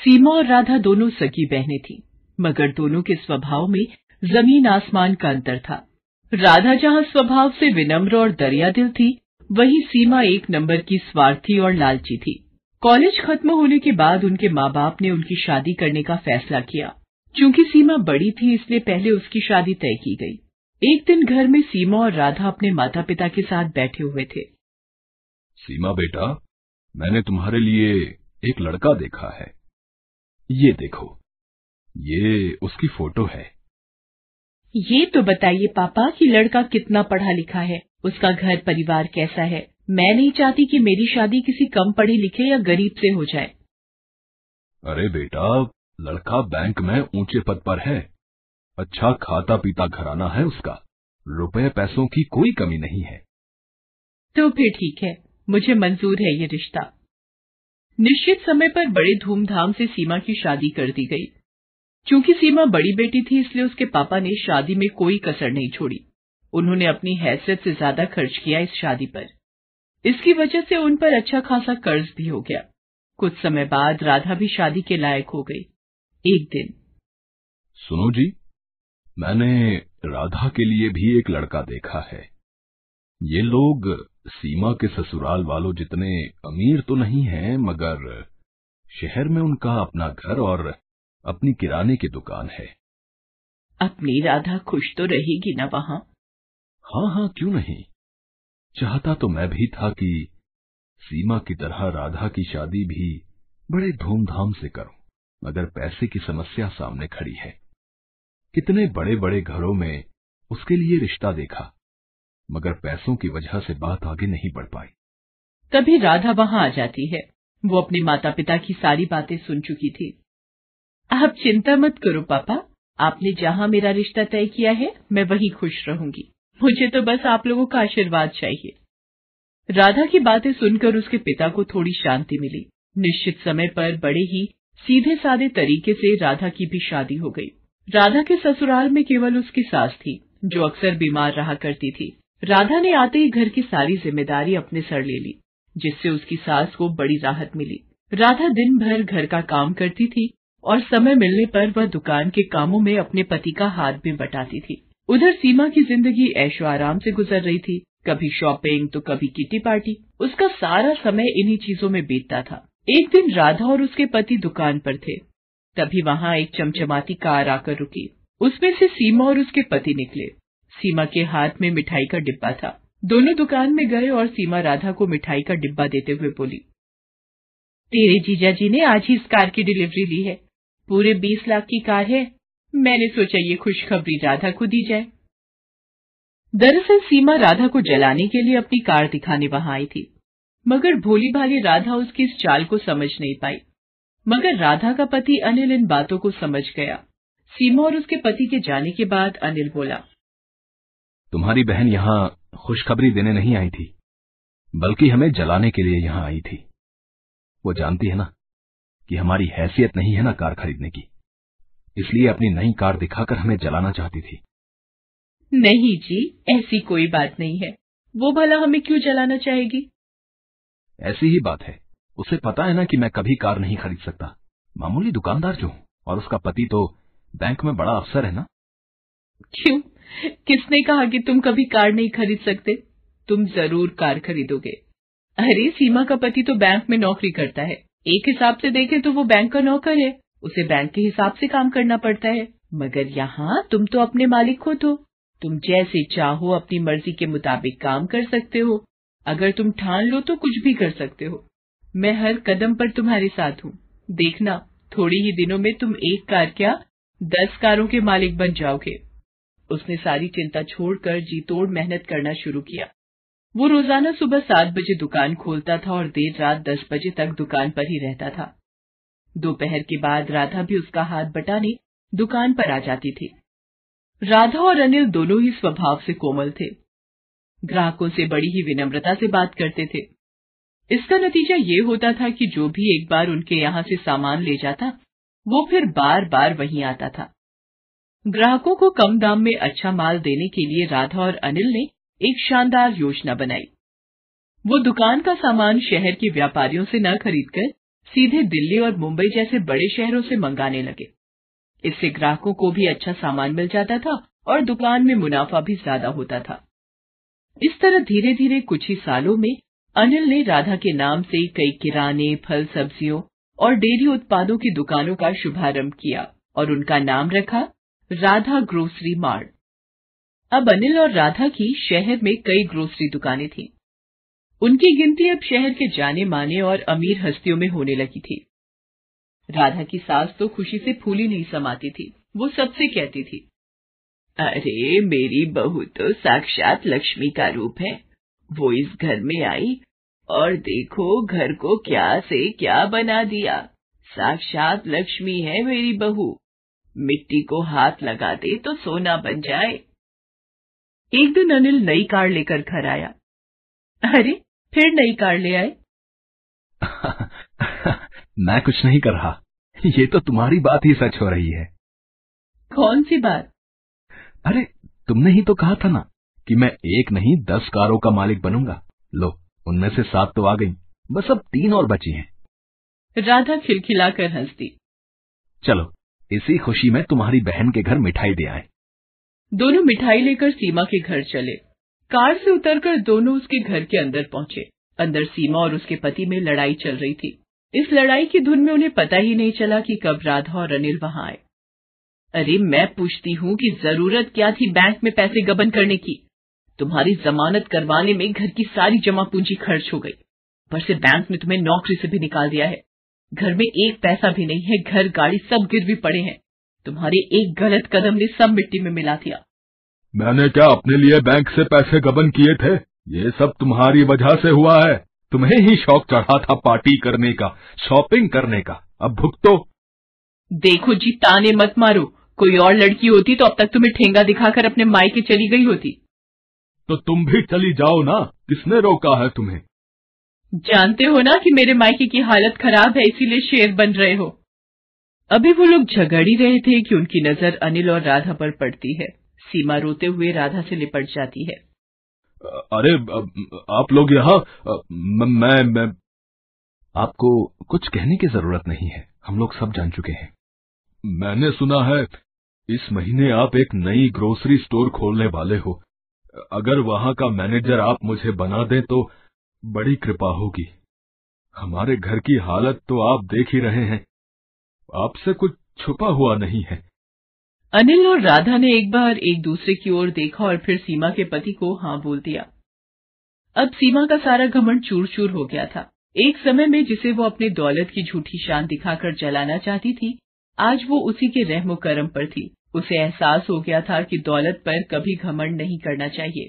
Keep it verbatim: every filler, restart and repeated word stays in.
सीमा और राधा दोनों सगी बहनें थीं, मगर दोनों के स्वभाव में जमीन आसमान का अंतर था। राधा जहां स्वभाव से विनम्र और दरियादिल थी, वहीं सीमा एक नंबर की स्वार्थी और लालची थी। कॉलेज खत्म होने के बाद उनके माँ बाप ने उनकी शादी करने का फैसला किया। चूंकि सीमा बड़ी थी, इसलिए पहले उसकी शादी तय की गई। एक दिन घर में सीमा और राधा अपने माता पिता के साथ बैठे हुए थे। सीमा बेटा, मैंने तुम्हारे लिए एक लड़का देखा है। ये देखो, ये उसकी फोटो है। ये तो बताइए पापा कि लड़का कितना पढ़ा लिखा है, उसका घर परिवार कैसा है। मैं नहीं चाहती कि मेरी शादी किसी कम पढ़े लिखे या गरीब से हो जाए। अरे बेटा, लड़का बैंक में ऊंचे पद पर है, अच्छा खाता पीता घराना है उसका, रुपए पैसों की कोई कमी नहीं है। तो फिर ठीक है, मुझे मंजूर है ये रिश्ता। निश्चित समय पर बड़े धूमधाम से सीमा की शादी कर दी गई। चूंकि सीमा बड़ी बेटी थी, इसलिए उसके पापा ने शादी में कोई कसर नहीं छोड़ी। उन्होंने अपनी हैसियत से ज्यादा खर्च किया इस शादी पर। इसकी वजह से उन पर अच्छा खासा कर्ज भी हो गया। कुछ समय बाद राधा भी शादी के लायक हो गई। एक दिन, सुनो जी, मैंने राधा के लिए भी एक लड़का देखा है। ये लोग सीमा के ससुराल वालों जितने अमीर तो नहीं हैं, मगर शहर में उनका अपना घर और अपनी किराने की दुकान है। अपनी राधा खुश तो रहेगी ना वहाँ? हाँ हाँ, क्यों नहीं। चाहता तो मैं भी था कि सीमा की तरह राधा की शादी भी बड़े धूमधाम से करूं, मगर पैसे की समस्या सामने खड़ी है। कितने बड़े बड़े घरों में उसके लिए रिश्ता देखा, मगर पैसों की वजह से बात आगे नहीं बढ़ पाई। तभी राधा वहां आ जाती है। वो अपने माता पिता की सारी बातें सुन चुकी थी। आप चिंता मत करो पापा, आपने जहां मेरा रिश्ता तय किया है, मैं वहीं खुश रहूंगी। मुझे तो बस आप लोगों का आशीर्वाद चाहिए। राधा की बातें सुनकर उसके पिता को थोड़ी शांति मिली। निश्चित समय पर बड़े ही सीधे साधे तरीके से राधा की भी शादी हो गई। राधा के ससुराल में केवल उसकी सास थी, जो अक्सर बीमार रहा करती थी। राधा ने आते ही घर की सारी जिम्मेदारी अपने सर ले ली, जिससे उसकी सास को बड़ी राहत मिली। राधा दिन भर घर का काम करती थी और समय मिलने पर वह दुकान के कामों में अपने पति का हाथ भी बटाती थी। उधर सीमा की जिंदगी ऐशो आराम से गुजर रही थी। कभी शॉपिंग तो कभी किटी पार्टी, उसका सारा समय इन्हीं चीजों में बीतता था। एक दिन राधा और उसके पति दुकान पर थे, तभी वहाँ एक चमचमाती कार आकर रुकी। उसमें से सीमा और उसके पति निकले। सीमा के हाथ में मिठाई का डिब्बा था। दोनों दुकान में गए और सीमा राधा को मिठाई का डिब्बा देते हुए बोली, तेरे जीजा जी ने आज ही इस कार की डिलीवरी ली है। पूरे बीस लाख की कार है। मैंने सोचा ये खुशखबरी राधा को दी जाए। दरअसल सीमा राधा को जलाने के लिए अपनी कार दिखाने वहां आई थी, मगर भोली भाली राधा उसकी इस चाल को समझ नहीं पाई। मगर राधा का पति अनिल इन बातों को समझ गया। सीमा और उसके पति के जाने के बाद अनिल बोला, तुम्हारी बहन यहाँ खुशखबरी देने नहीं आई थी, बल्कि हमें जलाने के लिए यहाँ आई थी। वो जानती है ना कि हमारी हैसियत नहीं है ना कार खरीदने की, इसलिए अपनी नई कार दिखाकर हमें जलाना चाहती थी। नहीं जी, ऐसी कोई बात नहीं है। वो भला हमें क्यों जलाना चाहेगी? ऐसी ही बात है, उसे पता है ना कि मैं कभी कार नहीं खरीद सकता, मामूली दुकानदार जो हूँ, और उसका पति तो बैंक में बड़ा अफसर है ना। क्यों, किसने कहा कि तुम कभी कार नहीं खरीद सकते? तुम जरूर कार खरीदोगे। अरे सीमा का पति तो बैंक में नौकरी करता है। एक हिसाब से देखें तो वो बैंक का नौकर है, उसे बैंक के हिसाब से काम करना पड़ता है। मगर यहाँ तुम तो अपने मालिक हो, तो तुम जैसे चाहो अपनी मर्जी के मुताबिक काम कर सकते हो। अगर तुम ठान लो तो कुछ भी कर सकते हो। मैं हर कदम पर तुम्हारे साथ हूँ। देखना, थोड़ी ही दिनों में तुम एक कार क्या दस कारों के मालिक बन जाओगे। उसने सारी चिंता छोड़कर जी तोड़ मेहनत करना शुरू किया। वो रोजाना सुबह सात बजे दुकान खोलता था और देर रात दस बजे तक दुकान पर ही रहता था। दोपहर के बाद राधा भी उसका हाथ बटाने दुकान पर आ जाती थी। राधा और अनिल दोनों ही स्वभाव से कोमल थे, ग्राहकों से बड़ी ही विनम्रता से बात करते थे। इसका नतीजा ये होता था कि जो भी एक बार उनके यहाँ से सामान ले जाता, वो फिर बार बार वहीं आता था। ग्राहकों को कम दाम में अच्छा माल देने के लिए राधा और अनिल ने एक शानदार योजना बनाई। वो दुकान का सामान शहर के व्यापारियों से न खरीदकर सीधे दिल्ली और मुंबई जैसे बड़े शहरों से मंगाने लगे। इससे ग्राहकों को भी अच्छा सामान मिल जाता था और दुकान में मुनाफा भी ज्यादा होता था। इस तरह धीरे धीरे कुछ ही सालों में अनिल ने राधा के नाम से कई किराने, फल, सब्जियों और डेयरी उत्पादों की दुकानों का शुभारंभ किया और उनका नाम रखा राधा ग्रोसरी मार्ट। अब अनिल और राधा की शहर में कई ग्रोसरी दुकानें थीं। उनकी गिनती अब शहर के जाने माने और अमीर हस्तियों में होने लगी थी। राधा की सास तो खुशी से फूली नहीं समाती थी। वो सबसे कहती थी, अरे मेरी बहू तो साक्षात लक्ष्मी का रूप है। वो इस घर में आई और देखो घर को क्या से क्या बना दिया। साक्षात लक्ष्मी है मेरी बहू, मिट्टी को हाथ लगा दे तो सोना बन जाए। एक दिन अनिल नई कार लेकर घर आया। अरे फिर नई कार ले आए? मैं कुछ नहीं कर रहा, ये तो तुम्हारी बात ही सच हो रही है। कौन सी बात? अरे तुमने ही तो कहा था ना कि मैं एक नहीं दस कारों का मालिक बनूंगा। लो उनमें से सात तो आ गई, बस अब तीन और बची हैं। राधा खिलखिलाकर हंसती। चलो इसी खुशी में तुम्हारी बहन के घर मिठाई दे आए। दोनों मिठाई लेकर सीमा के घर चले। कार से उतरकर दोनों उसके घर के अंदर पहुंचे। अंदर सीमा और उसके पति में लड़ाई चल रही थी। इस लड़ाई की धुन में उन्हें पता ही नहीं चला कि कब राधा और अनिल वहां आए। अरे मैं पूछती हूँ कि जरूरत क्या थी बैंक में पैसे गबन करने की? तुम्हारी जमानत करवाने में घर की सारी जमा पूंजी खर्च हो गई, पर से बैंक ने तुम्हें नौकरी से भी निकाल दिया है। घर में एक पैसा भी नहीं है, घर गाड़ी सब गिरवी पड़े हैं। तुम्हारे एक गलत कदम ने सब मिट्टी में मिला दिया। मैंने क्या अपने लिए बैंक से पैसे गबन किए थे? ये सब तुम्हारी वजह से हुआ है। तुम्हें ही शौक चढ़ा था पार्टी करने का, शॉपिंग करने का, अब भुगतो। देखो जी ताने मत मारो, कोई और लड़की होती तो अब तक तुम्हें ठेंगा दिखाकर अपने मायके चली गई होती। तो तुम भी चली जाओ ना, किसने रोका है तुम्हें? जानते हो ना कि मेरे मायके की हालत खराब है, इसीलिए शेर बन रहे हो। अभी वो लोग झगड़ ही रहे थे कि उनकी नजर अनिल और राधा पर पड़ती है। सीमा रोते हुए राधा से लिपट जाती है। अरे आप लोग यहाँ, मैं मैं आपको कुछ कहने की जरूरत नहीं है, हम लोग सब जान चुके हैं। मैंने सुना है इस महीने आप एक नई ग्रोसरी स्टोर खोलने वाले हो। अगर वहाँ का मैनेजर आप मुझे बना दें तो बड़ी कृपा होगी। हमारे घर की हालत तो आप देख ही रहे हैं, आपसे कुछ छुपा हुआ नहीं है। अनिल और राधा ने एक बार एक दूसरे की ओर देखा और फिर सीमा के पति को हाँ बोल दिया। अब सीमा का सारा घमंड चूर चूर हो गया था। एक समय में जिसे वो अपने दौलत की झूठी शान दिखाकर जलाना चाहती थी, आज वो उसी के रहमो करम पर थी। उसे एहसास हो गया था कि दौलत पर कभी घमंड नहीं करना चाहिए।